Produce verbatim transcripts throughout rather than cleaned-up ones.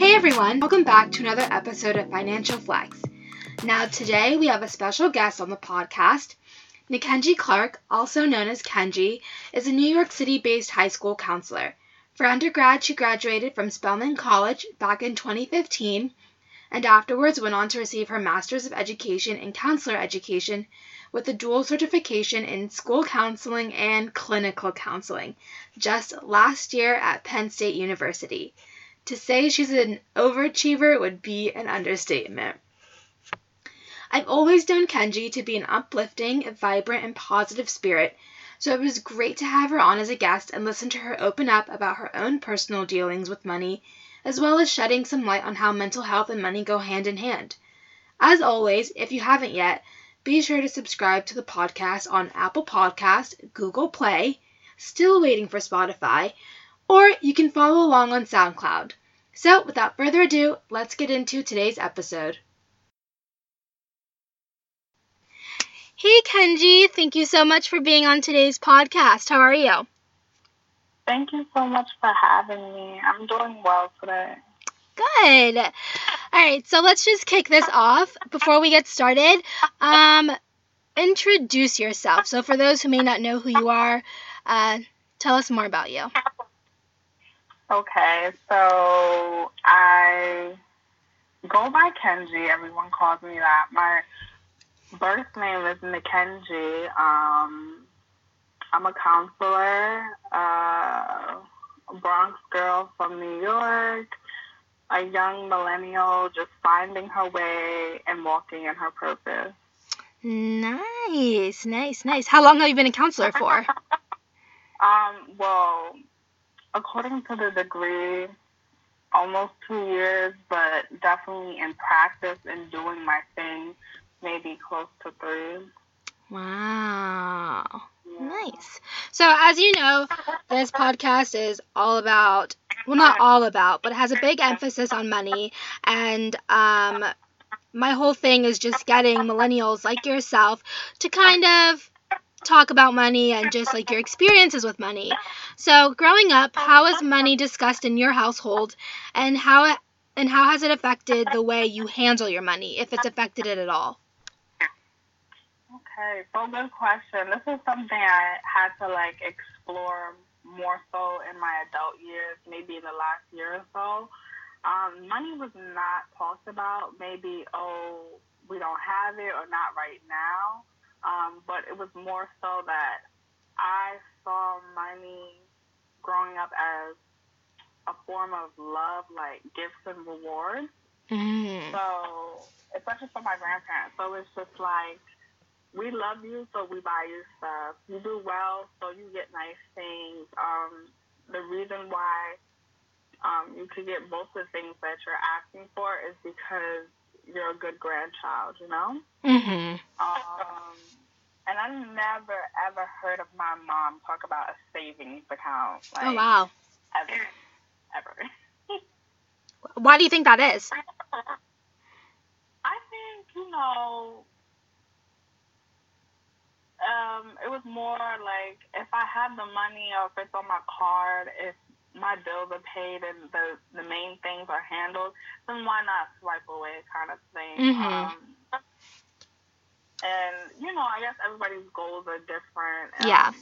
Hey everyone, welcome back to another episode of Financial Flex. Now today we have a special guest on the podcast. Nakenji Clark, also known as Kenji, is a New York City-based high school counselor. For undergrad, she graduated from Spelman College back in twenty fifteen, and afterwards went on to receive her Master's of Education in Counselor Education with a dual certification in school counseling and clinical counseling just last year at Penn State University. To say she's an overachiever would be an understatement. I've always known Kenji to be an uplifting, vibrant, and positive spirit, so it was great to have her on as a guest and listen to her open up about her own personal dealings with money, as well as shedding some light on how mental health and money go hand in hand. As always, if you haven't yet, be sure to subscribe to the podcast on Apple Podcasts, Google Play, still waiting for Spotify, or you can follow along on SoundCloud. So, without further ado, let's get into today's episode. Hey, Kenji. Thank you so much for being on today's podcast. How are you? Thank you so much for having me. I'm doing well today. Good. All right, so let's just kick this off before we get started. Um, introduce yourself. So, for those who may not know who you are, uh, tell us more about you. Okay, so I go by Kenji. Everyone calls me that. My birth name is Nakenji. Um, I'm a counselor, uh, a Bronx girl from New York, a young millennial just finding her way and walking in her purpose. Nice, nice, nice. How long have you been a counselor for? um, well... According to the degree, almost two years, but definitely in practice and doing my thing, maybe close to three. Wow. Yeah. Nice. So as you know, this podcast is all about, well, not all about, but it has a big emphasis on money. And um, my whole thing is just getting millennials like yourself to kind of talk about money and just like your experiences with money. So growing up, how is money discussed in your household, and how it, and how has it affected the way you handle your money, if it's affected it at all? Okay, so good question. This is something I had to like explore more so in my adult years, maybe in the last year or so. Um, money was not talked about, maybe, oh, we don't have it or not right now. Um, but it was more so that I saw money growing up as a form of love, like gifts and rewards. Mm. So, especially for my grandparents. So it's just like, we love you, so we buy you stuff. You do well, so you get nice things. Um, the reason why um, you could get both the things that you're asking for is because you're a good grandchild, you know? Mm-hmm. Um, and I never, ever heard of my mom talk about a savings account. Like, oh, wow. Ever. Ever. Why do you think that is? I think, you know, um, it was more like if I had the money or if it's on my card, if my bills are paid and the, the main things are handled, then why not swipe away kind of thing? Mm-hmm. Um, and, you know, I guess everybody's goals are different. And yeah.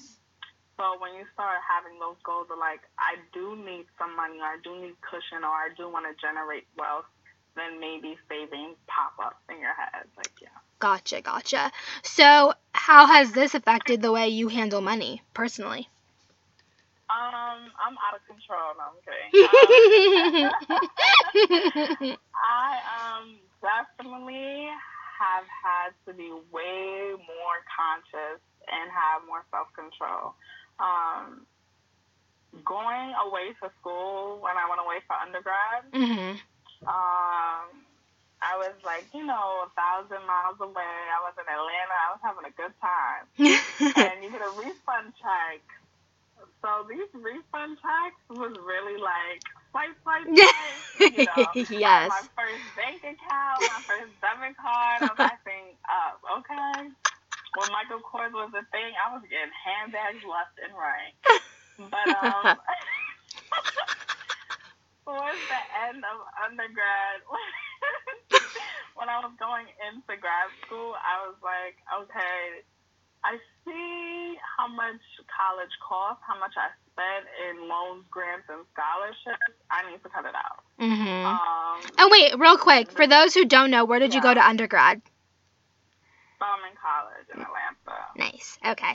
So when you start having those goals of like, I do need some money, or I do need cushion, or I do want to generate wealth, then maybe savings pop up in your head. Like, yeah. Gotcha, gotcha. So how has this affected the way you handle money personally? Um, I'm out of control. No, I'm kidding. Um, I um definitely have had to be way more conscious and have more self-control. Um, going away to school when I went away for undergrad, mm-hmm. um, I was like, you know, a thousand miles away. I was in Atlanta. I was having a good time. And you get a refund check. So these refund checks was really like, swipe, swipe, swipe, you know. Yes. My first bank account, my first debit card, I'm acting up, okay? When Michael Kors was a thing, I was getting handbags left and right. But, um, towards the end of undergrad, when I was going into grad school, I was like, okay, I see how much college costs, how much I spent in loans, grants, and scholarships. I need to cut it out. Mm-hmm. Um, and wait, real quick, for those who don't know, where did yeah. you go to undergrad? Spelman College in Atlanta. Nice. Okay.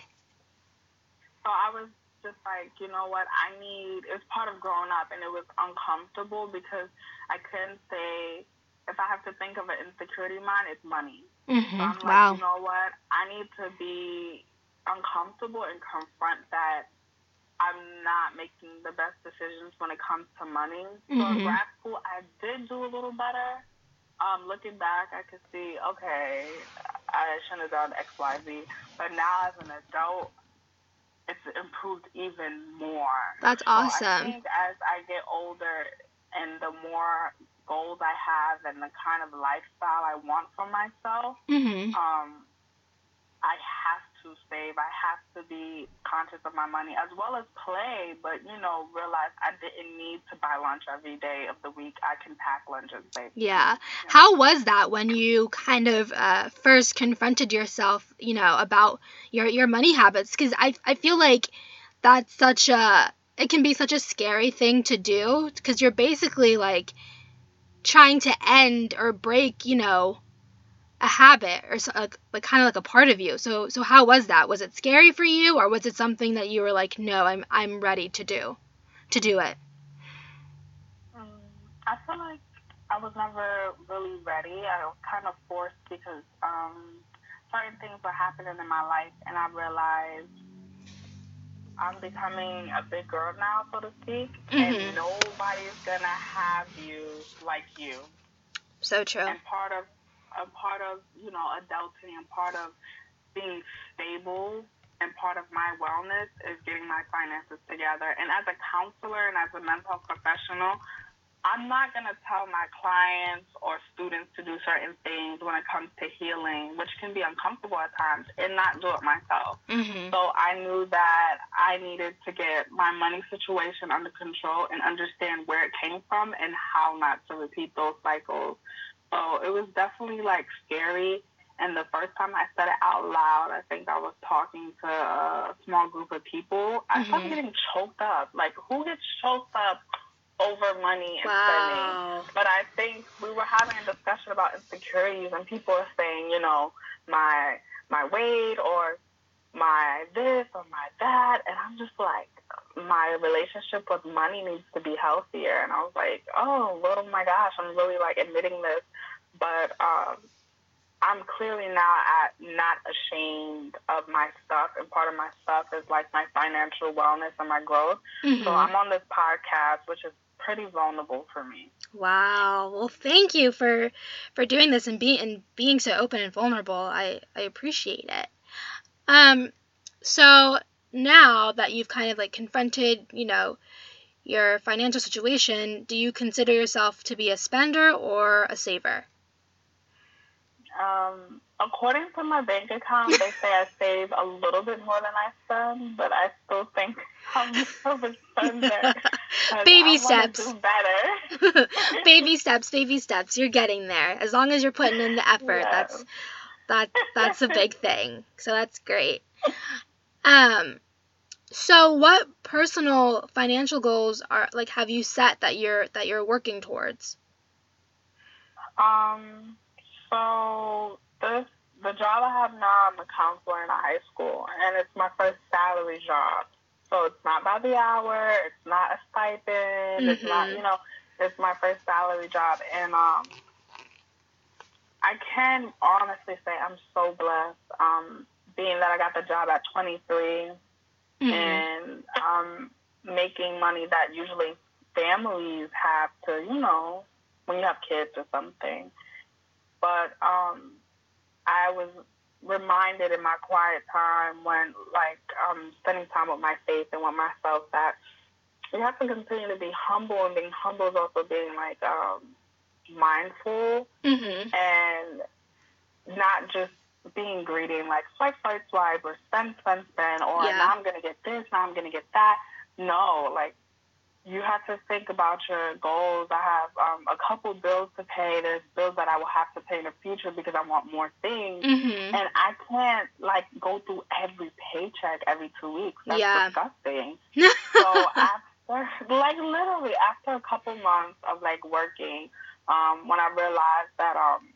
So I was just like, you know what, I need, it's part of growing up, and it was uncomfortable because I couldn't say, if I have to think of an insecurity of mine, it's money. Mm-hmm. So I'm like, wow. you know what, I need to be uncomfortable and confront that I'm not making the best decisions when it comes to money. Mm-hmm. So in grad school, I did do a little better. Um, looking back, I could see, okay, I shouldn't have done X, Y, Z. But now as an adult, it's improved even more. That's awesome. So I think as I get older and the more goals I have and the kind of lifestyle I want for myself, mm-hmm. um, I have to save. I have to be conscious of my money as well as play, but, you know, realize I didn't need to buy lunch every day of the week. I can pack lunch and save. Yeah. You know? How was that when you kind of uh, first confronted yourself, you know, about your, your money habits? Because I, I feel like that's such a, it can be such a scary thing to do because you're basically like trying to end or break, you know, a habit or so, like, like kind of like a part of you. So, so how was that? Was it scary for you, or was it something that you were like, no, I'm, I'm ready to do, to do it? Um, I feel like I was never really ready. I was kind of forced because um, certain things were happening in my life, and I realized I'm becoming a big girl now, so to speak, mm-hmm. and nobody's gonna have you like you. So true. And part of, a part of, you know, adulting and part of being stable and part of my wellness is getting my finances together. And as a counselor and as a mental professional, I'm not going to tell my clients or students to do certain things when it comes to healing, which can be uncomfortable at times, and not do it myself. Mm-hmm. So I knew that I needed to get my money situation under control and understand where it came from and how not to repeat those cycles. So it was definitely, like, scary. And the first time I said it out loud, I think I was talking to a small group of people. I started mm-hmm. getting choked up. Like, who gets choked up over money and wow. spending? But I think we were having a discussion about insecurities, and people are saying, you know, my my weight or my this or my that. And I'm just like, my relationship with money needs to be healthier. And I was like, oh, well, my gosh, I'm really, like, admitting this. But um, I'm clearly now at, not ashamed of my stuff. And part of my stuff is, like, my financial wellness and my growth. Mm-hmm. So I'm on this podcast, which is pretty vulnerable for me. Wow. Well, thank you for, for doing this and, be, and being so open and vulnerable. I, I appreciate it. Um, so now that you've kind of like confronted, you know, your financial situation, do you consider yourself to be a spender or a saver? Um, according to my bank account, they say I save a little bit more than I spend, but I still think I'm a spender. Baby steps. Do better. Baby steps, baby steps. You're getting there. As long as you're putting in the effort, yeah. that's That, that's a big thing. So that's great. Um, so what personal financial goals are like have you set that you're that you're working towards? Um, so this the job I have now, I'm a counselor in a high school, and it's my first salary job. So it's not by the hour, it's not a stipend, mm-hmm. it's not, you know, it's my first salary job, and um I can honestly say I'm so blessed, um, being that I got the job at twenty-three mm-hmm. and um, making money that usually families have to, you know, when you have kids or something. But um, I was reminded in my quiet time when, like, um, spending time with my faith and with myself that you have to continue to be humble, and being humble is also being, like, um, mindful mm-hmm. and not just being greedy and like swipe, swipe, swipe or spend, spend, spend or yeah. now I'm going to get this, now I'm going to get that. No, like you have to think about your goals. I have um, a couple bills to pay. There's bills that I will have to pay in the future because I want more things. Mm-hmm. And I can't, like, go through every paycheck every two weeks. That's yeah. disgusting. So after, like, literally after a couple months of, like, working, um, when I realized that um,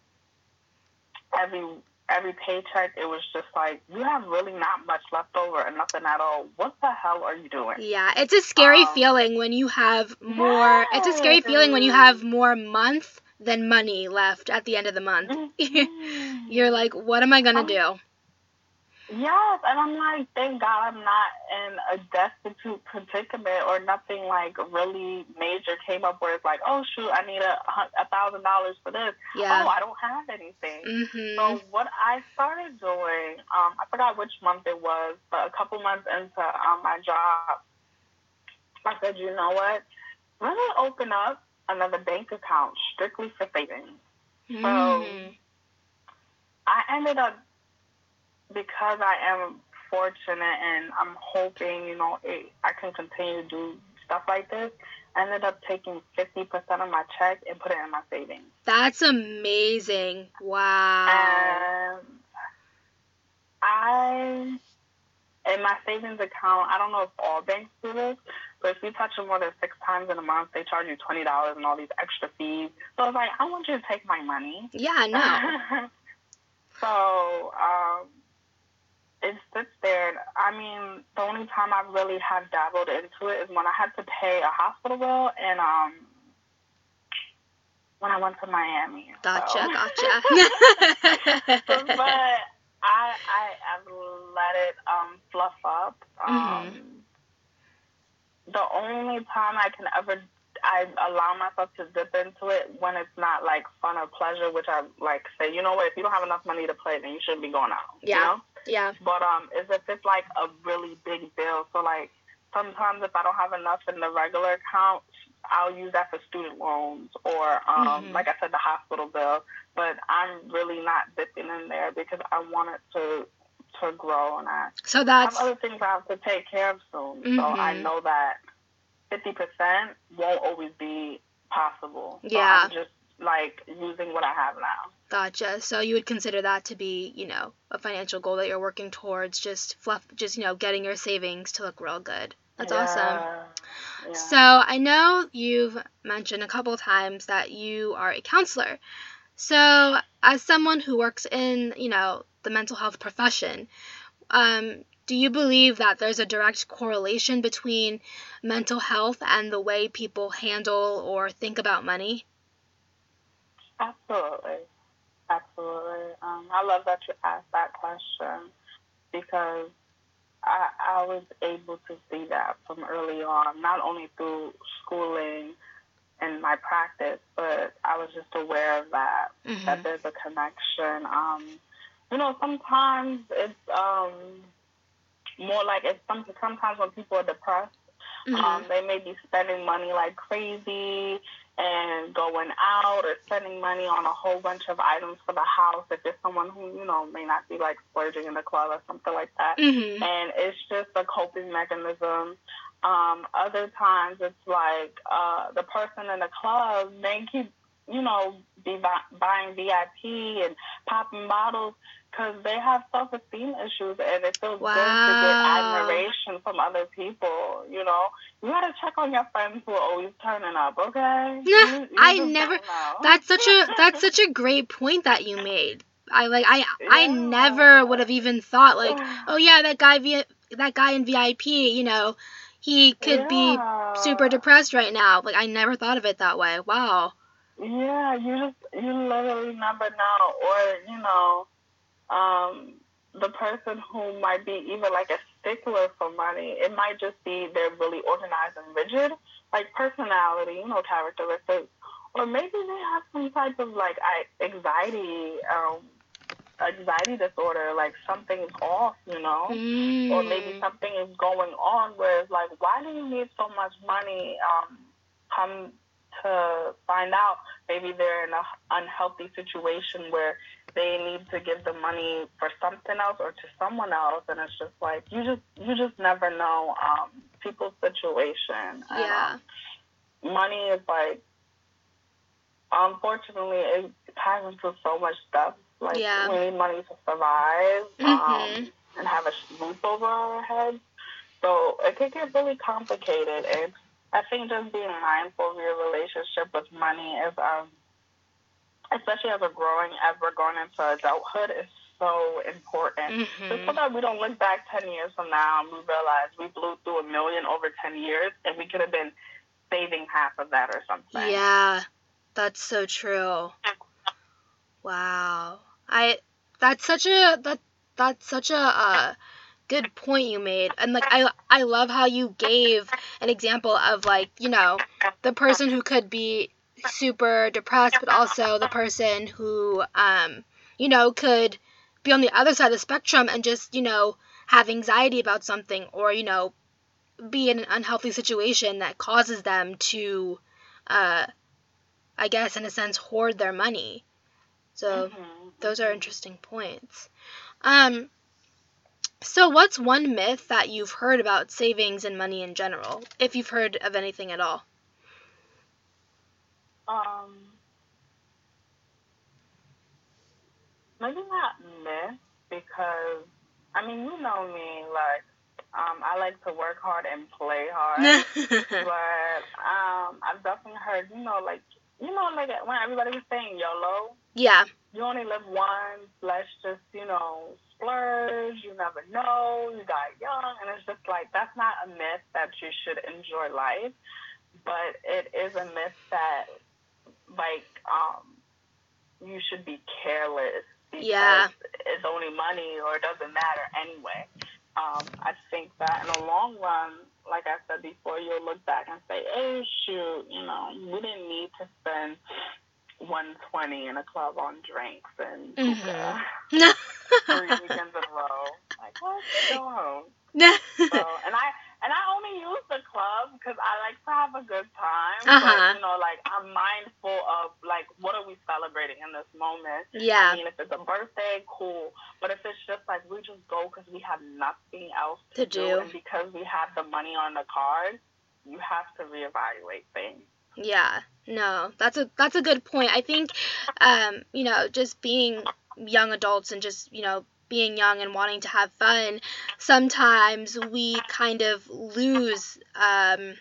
every every paycheck, it was just like, you have really not much left over and nothing at all. What the hell are you doing? Yeah, it's a scary um, feeling when you have more, yes, it's a scary feeling when you have more month than money left at the end of the month. Mm-hmm. You're like, what am I going to um, do? Yes, and I'm like, thank God I'm not in a destitute predicament or nothing, like, really major came up where it's like, oh, shoot, I need a, a thousand dollars for this. Yeah. Oh, I don't have anything. Mm-hmm. So what I started doing, um, I forgot which month it was, but a couple months into um, my job, I said, you know what, let me open up another bank account strictly for savings. Mm. So I ended up, because I am fortunate and I'm hoping, you know, it, I can continue to do stuff like this, I ended up taking fifty percent of my check and put it in my savings. That's amazing. Wow. And I, in my savings account, I don't know if all banks do this, but if you touch them more than six times in a month, they charge you twenty dollars and all these extra fees. So I was like, I want you to take my money. Yeah, no. So, um, it sits there. I mean, the only time I really have dabbled into it is when I had to pay a hospital bill and um, when I went to Miami. Gotcha, so. gotcha. so, but I, I, I've let it um, fluff up. Um, mm-hmm. The only time I can ever, I allow myself to dip into it when it's not, like, fun or pleasure, which I, like, say, you know what, if you don't have enough money to play, then you shouldn't be going out, yeah. you know? Yeah. But um, is if it's, like, a really big bill. So, like, sometimes if I don't have enough in the regular account, I'll use that for student loans or, um, mm-hmm. like I said, the hospital bill. But I'm really not dipping in there because I want it to to grow. And I, so that's... I have other things I have to take care of soon. Mm-hmm. So I know that fifty percent won't always be possible. So yeah. I'm just, like, using what I have now. Gotcha. So you would consider that to be, you know, a financial goal that you're working towards, just fluff, just, you know, getting your savings to look real good. That's yeah. awesome. Yeah. So I know you've mentioned a couple times that you are a counselor. So as someone who works in, you know, the mental health profession, um, do you believe that there's a direct correlation between mental health and the way people handle or think about money? Absolutely. Absolutely. Um, I love that you asked that question because I, I was able to see that from early on, not only through schooling and my practice, but I was just aware of that, mm-hmm. that there's a connection. Um, you know, sometimes it's... Um, More like it's some, sometimes when people are depressed, mm-hmm. um, they may be spending money like crazy and going out or spending money on a whole bunch of items for the house. If there's someone who, you know, may not be like splurging in the club or something like that. Mm-hmm. And it's just a coping mechanism. Um, other times it's like uh, the person in the club may keep, you know, be bu- buying V I P and popping bottles. Because they have self-esteem issues, and it feels wow. good to get admiration from other people, you know? You got to check on your friends who are always turning up, okay? Yeah, you, you I never... That's such a that's such a great point that you made. I like I yeah. I never would have even thought, like, oh, yeah, that guy that guy in V I P, you know, he could yeah. be super depressed right now. Like, I never thought of it that way. Wow. Yeah, you just... You literally never know, or, you know... Um, the person who might be even like a stickler for money, it might just be they're really organized and rigid, like personality, you know, characteristics, or maybe they have some type of like anxiety, um, anxiety disorder, like something's off, you know, mm. or maybe something is going on where it's like, why do you need so much money? Um, come to find out, maybe they're in an unhealthy situation where they need to give the money for something else or to someone else, and it's just like you just you just never know. Um, people's situation. Yeah. And, um, money is like, unfortunately, it ties into so much stuff. Like, yeah. we need money to survive, mm-hmm. um, and have a roof over our heads. So it can get really complicated. And I think just being mindful of your relationship with money is, um, especially as we're growing, as we're going into adulthood, is so important. Mm-hmm. Just so that we don't look back ten years from now and we realize we blew through a million over ten years and we could have been saving half of that or something. Yeah, that's so true. Wow. I, that's such a, that, that's such a, uh, good point you made. And like, I, I love how you gave an example of like, you know, the person who could be super depressed, but also the person who, um, you know, could be on the other side of the spectrum and just, you know, have anxiety about something, or, you know, be in an unhealthy situation that causes them to, uh, I guess, in a sense, hoard their money. So mm-hmm. those are interesting points. Um, so what's one myth that you've heard about savings and money in general, if you've heard of anything at all? Um, maybe not myth, because, I mean, you know me, like, um, I like to work hard and play hard, but, um, I've definitely heard, you know, like, you know, like, when everybody was saying YOLO. Yeah. You only live once, let's just, you know, splurge, you never know, you got young, and it's just like, that's not a myth that you should enjoy life, but it is a myth that, like, um, you should be careless because yeah. it's only money or it doesn't matter anyway. Um, I think that in the long run, like I said before, you'll look back and say, oh, shoot, you know, we didn't need to spend one hundred twenty in a club on drinks and mm-hmm. uh, three weekends in a row. Like, what? Go home. So, and I and I only use the club because I like to have a good time. Uh-huh. But, you know, like, I'm mindful of, like, what are we celebrating in this moment? Yeah. I mean, if it's a birthday, cool. But if it's just, like, we just go because we have nothing else to, to do. do. And because we have the money on the card, you have to reevaluate things. Yeah. No, that's a that's a good point. I think, um, you know, just being young adults and just, you know, being young and wanting to have fun, sometimes we kind of lose, um,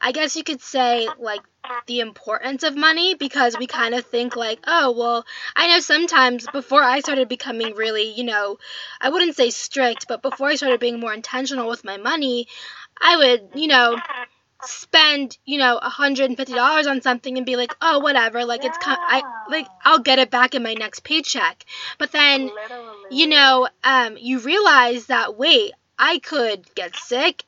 I guess you could say, like, the importance of money, because we kind of think like, oh, well, I know sometimes before I started becoming really, you know, I wouldn't say strict, but before I started being more intentional with my money, I would, you know, spend, you know, one hundred fifty dollars on something and be like, oh, whatever, like, yeah. it's, com- I, like, I'll get it back in my next paycheck, but then, Literally. you know, um, you realize that, wait, I could get sick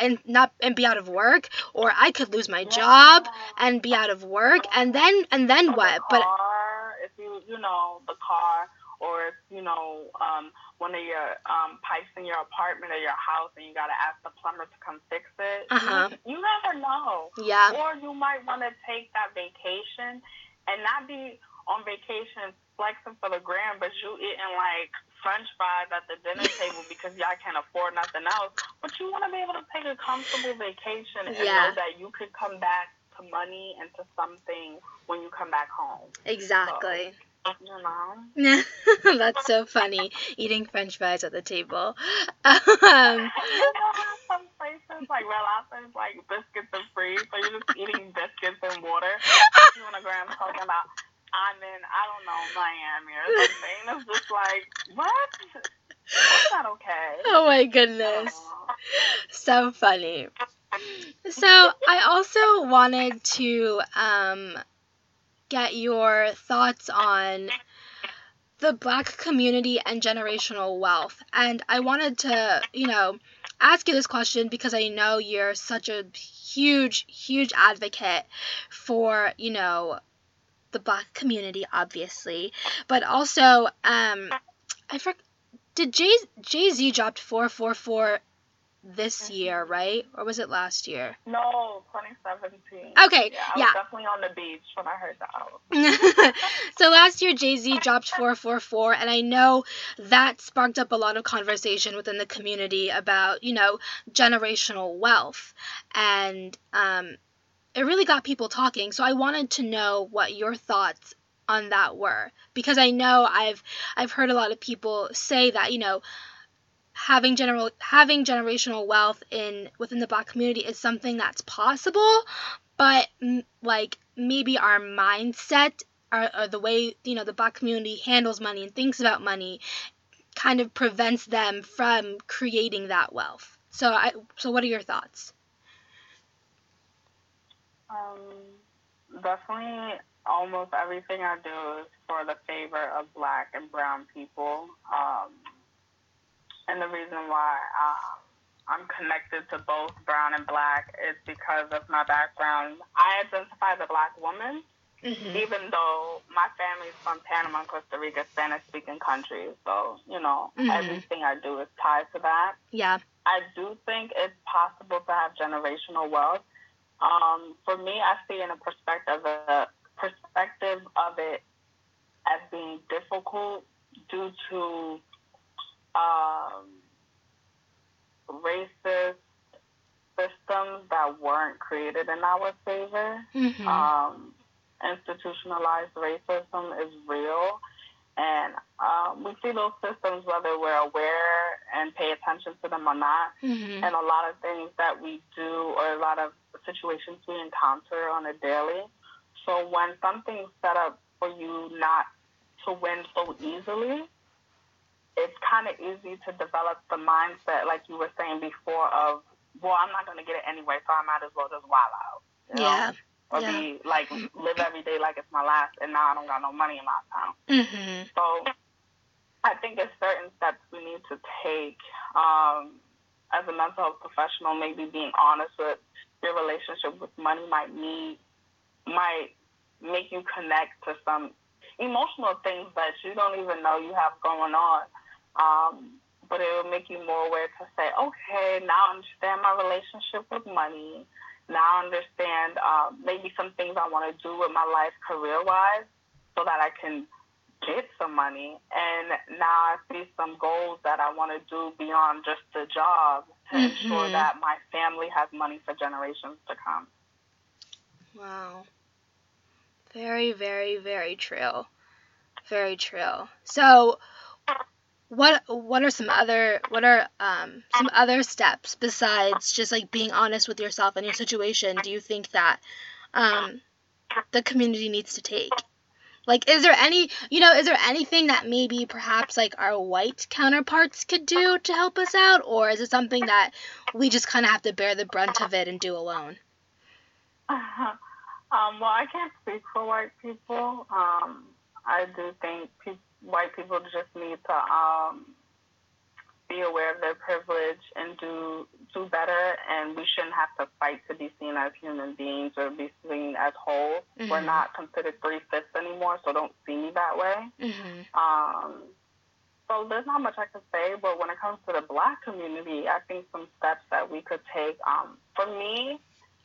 and not, and be out of work, or I could lose my yeah. job and be out of work, and then, and then or what, the but, car, if you, you know, the car, or if, you know, um, one of your um, pipes in your apartment or your house and you got to ask the plumber to come fix it. Uh-huh. You, you never know. Yeah. Or you might want to take that vacation and not be on vacation flexing for the gram, but you eating, like, French fries at the dinner table because y'all can't afford nothing else. But you want to be able to take a comfortable vacation and yeah. know that you could come back to money and to something when you come back home. Exactly. So, that's so funny, eating French fries at the table. Um, you know how some places, like Red Lobster, is like biscuits and free, so you're just eating biscuits and water. You want to grab talking about, I'm in, I don't know, Miami or something. It's just like, what? That's not okay. Oh my goodness. Aww. So funny. So I also wanted to... um. get your thoughts on the Black community and generational wealth. And I wanted to, you know, ask you this question because I know you're such a huge, huge advocate for, you know, the Black community, obviously. But also, um, I forgot, did Jay- Jay-Z dropped four four four this year, right? Or was it last year? No, twenty seventeen. Okay, yeah. I yeah. was definitely on the beach when I heard that album. So last year, Jay-Z dropped four four four, and I know that sparked up a lot of conversation within the community about, you know, generational wealth. And um, it really got people talking. So I wanted to know what your thoughts on that were, because I know I've I've heard a lot of people say that, you know, having general having generational wealth in within the Black community is something that's possible, but m- like maybe our mindset or, or the way, you know, the Black community handles money and thinks about money kind of prevents them from creating that wealth. So I so what are your thoughts? Um, definitely almost everything I do is for the favor of Black and brown people. Um, And the reason why um, I'm connected to both brown and Black is because of my background. I identify as a Black woman, mm-hmm. even though my family's from Panama and Costa Rica, Spanish-speaking countries. So, you know, mm-hmm. everything I do is tied to that. Yeah. I do think it's possible to have generational wealth. Um, for me, I see in a perspective, a perspective of it as being difficult due to Um, racist systems that weren't created in our favor. Mm-hmm. Um, institutionalized racism is real. And um, we see those systems whether we're aware and pay attention to them or not. Mm-hmm. And a lot of things that we do or a lot of situations we encounter on a daily. So when something's set up for you not to win so easily, it's kind of easy to develop the mindset, like you were saying before, of, well, I'm not going to get it anyway, so I might as well just wild out. You know? Yeah. Or yeah. be, like, live every day like it's my last, and now I don't got no money in my account. Mm-hmm. So I think there's certain steps we need to take um, as a mental health professional, maybe being honest with your relationship with money might need, might make you connect to some emotional things that you don't even know you have going on. Um, but it will make you more aware to say, okay, now I understand my relationship with money. Now I understand uh, maybe some things I want to do with my life career-wise so that I can get some money. And now I see some goals that I want to do beyond just the job to mm-hmm. ensure that my family has money for generations to come. Wow. Very, very, very true. Very true. So... What what are some other what are um some other steps besides just like being honest with yourself and your situation? Do you think that um the community needs to take? Like, is there any you know is there anything that maybe perhaps like our white counterparts could do to help us out, or is it something that we just kind of have to bear the brunt of it and do alone? Uh-huh. Um, well, I can't speak for white people. Um, I do think people. White people just need to um, be aware of their privilege and do do better, and we shouldn't have to fight to be seen as human beings or be seen as whole. Mm-hmm. We're not considered three-fifths anymore, so don't see me that way. Mm-hmm. Um, so there's not much I can say, but when it comes to the Black community, I think some steps that we could take. Um, for me,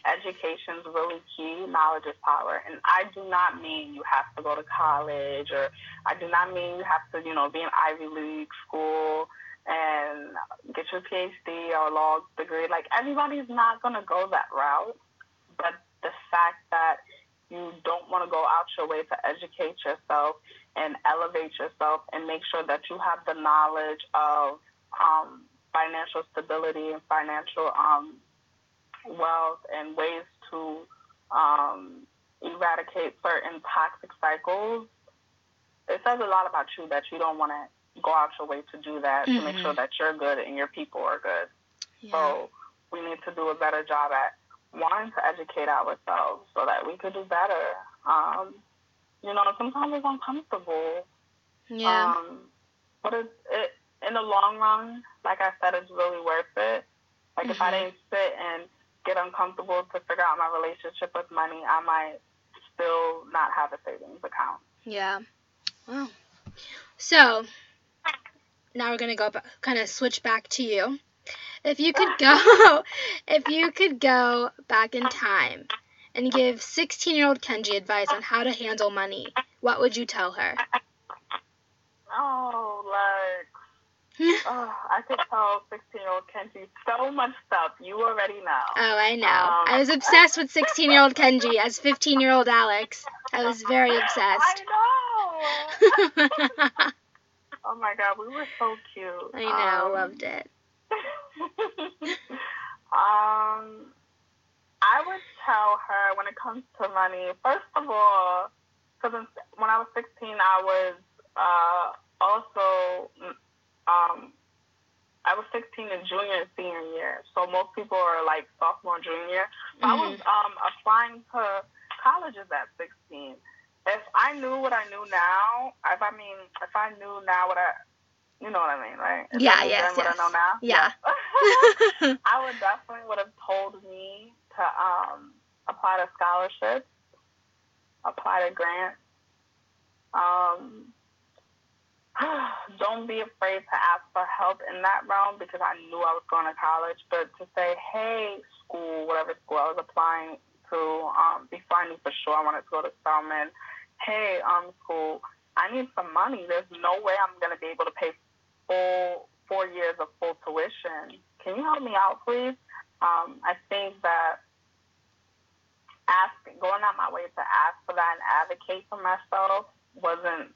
education is really key. Knowledge is power. And I do not mean you have to go to college, or I do not mean you have to, you know, be in Ivy League school and get your P H D or law degree. Like, everybody's not going to go that route. But the fact that you don't want to go out your way to educate yourself and elevate yourself and make sure that you have the knowledge of um, financial stability and financial um wealth and ways to um, eradicate certain toxic cycles, it says a lot about you that you don't want to go out your way to do that, mm-hmm. to make sure that you're good and your people are good. Yeah. So we need to do a better job at wanting to educate ourselves so that we could do better. Um, you know, sometimes it's uncomfortable. Yeah. Um, but it, it, in the long run, like I said, it's really worth it. Like, mm-hmm. if I didn't sit and get uncomfortable to figure out my relationship with money, I might still not have a savings account. Yeah. Wow. So now we're going to go kind of switch back to you. If you could go, if you could go back in time and give sixteen-year-old Kenji advice on how to handle money, what would you tell her? Oh, like, oh, I could tell sixteen-year-old Kenji so much stuff. You already know. Oh, I know. Um, I was obsessed with sixteen-year-old Kenji as fifteen-year-old Alex. I was very obsessed. I know. Oh, my God. We were so cute. I know. Um, loved it. um, I would tell her when it comes to money, first of all, because when I was sixteen, I was uh, also, um, I was sixteen in junior and senior year. So most people are like sophomore and junior. So mm-hmm. I was um, applying to colleges at sixteen. If I knew what I knew now, if I mean, if I knew now what I, you know what I mean, right? If yeah, I yes, yes. What I know now, yeah. yeah. I would definitely would have told me to um, apply to scholarships, apply to grants. Um, don't be afraid to ask for help in that realm because I knew I was going to college. But to say, hey, school, whatever school I was applying to, um, before I knew for sure I wanted to go to Spelman, hey, um, school, I need some money. There's no way I'm going to be able to pay full four years of full tuition. Can you help me out, please? Um, I think that asking, going out my way to ask for that and advocate for myself wasn't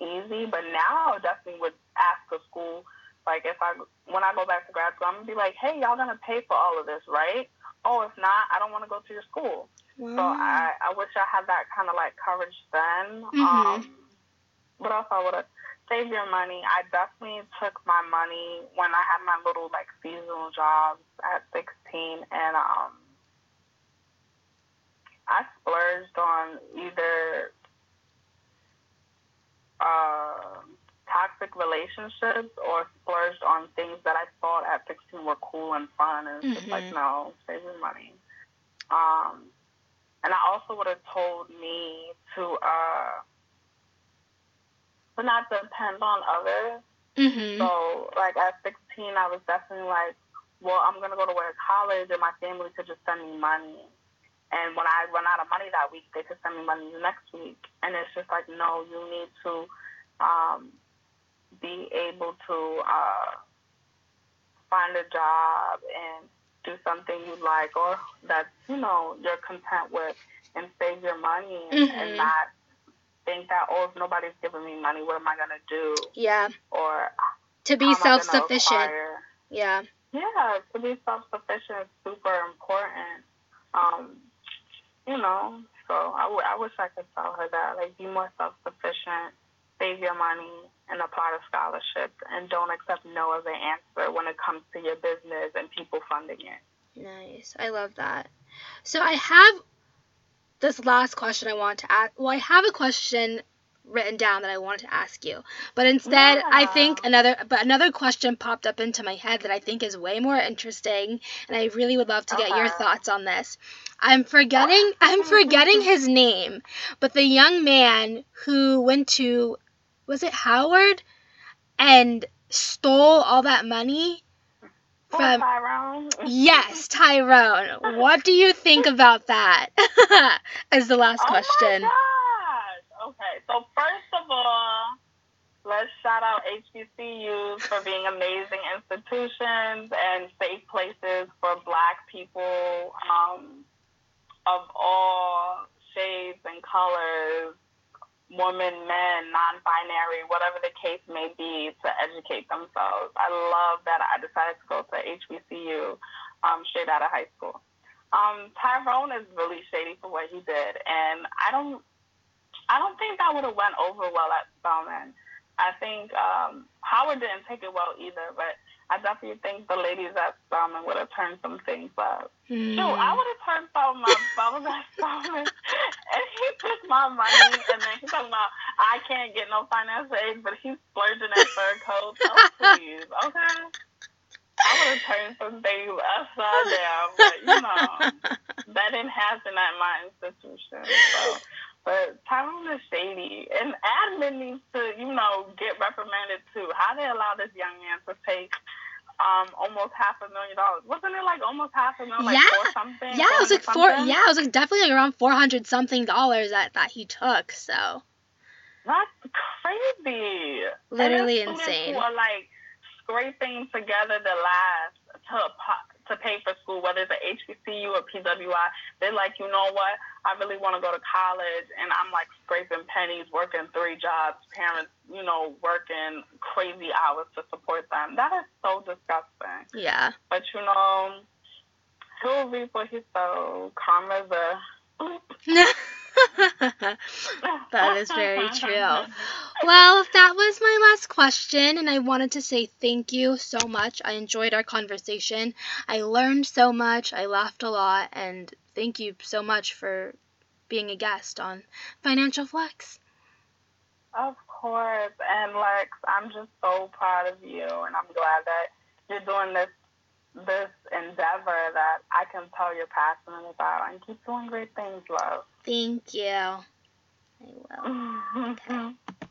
easy, but now I definitely would ask a school, like, if I, when I go back to grad school, I'm going to be like, hey, y'all going to pay for all of this, right? Oh, if not, I don't want to go to your school. Wow. So I, I wish I had that kind of, like, courage then. Mm-hmm. Um, what else I would have? Save your money. I definitely took my money when I had my little, like, seasonal jobs at sixteen, and um, I splurged on either uh, toxic relationships or splurged on things that I thought at sixteen were cool and fun, and it's mm-hmm. just like, no, save your money. Um, and I also would have told me to, uh, to not depend on others. Mm-hmm. So, like, at sixteen, I was definitely like, well, I'm going to go to college, and my family could just send me money. And when I run out of money that week, they could send me money the next week. And it's just like, no, you need to um, be able to uh, find a job and do something you like or that, you know, you're content with, and save your money mm-hmm. and not think that, oh, if nobody's giving me money, what am I going to do? Yeah. Or to be self-sufficient. Yeah. Yeah, to be self-sufficient is super important. Um, you know, so I, w- I wish I could tell her that, like, be more self-sufficient, save your money, and apply to scholarships, and don't accept no as an answer when it comes to your business and people funding it. Nice. I love that. So I have this last question I want to ask. Well, I have a question written down that I wanted to ask you, but instead yeah. I think another, but another question popped up into my head that I think is way more interesting, and I really would love to okay. get your thoughts on this. I'm forgetting, I'm forgetting his name, but the young man who went to, was it Howard, and stole all that money from oh, Tyrone. Yes, Tyrone. What do you think about that? Is the last oh question. My gosh. Okay, so first of all, let's shout out H B C Us for being amazing institutions and safe places for Black people um, of all shades and colors, women, men, non-binary, whatever the case may be, to educate themselves. I love that I decided to go to H B C U um, straight out of high school. Um, Tyrone is really shady for what he did, and I don't, I don't think that would have went over well at Spelman. I think um, Howard didn't take it well either, but I definitely think the ladies at Spelman would have turned some things up. Mm. Dude, I would have turned Spelman up if I was at Spelman, and he took my money, and then he's talking about, I can't get no financial aid, but he's splurging at fur coats. Oh, please, okay? I would have turned some things upside down, but, you know, that didn't happen at my institution, so... But Tyrone is shady, and admin needs to, you know, get reprimanded too. How they allow this young man to take um almost half a million dollars. Wasn't it like almost half a million? Like yeah. Four something. Yeah, it was like four. Something? Yeah, it was like definitely like around four hundred something dollars that that he took. So. That's crazy. Literally insane. Who are like scraping together the lives to to pay for school, whether it's a H B C U or P W I. They're like, you know what? I really want to go to college, and I'm like scraping pennies, working three jobs, parents, you know, working crazy hours to support them. That is so disgusting. Yeah. But you know, he'll reap what he sows. Karma is a. That is very true. Well, that was my last question, and I wanted to say thank you so much. I enjoyed our conversation. I learned so much. I laughed a lot, and thank you so much for being a guest on Financial Flex. Of course, and Lex, I'm just so proud of you, and I'm glad that you're doing this this endeavor that I can tell you're passionate about, and keep doing great things, love. Thank you. I will. Okay.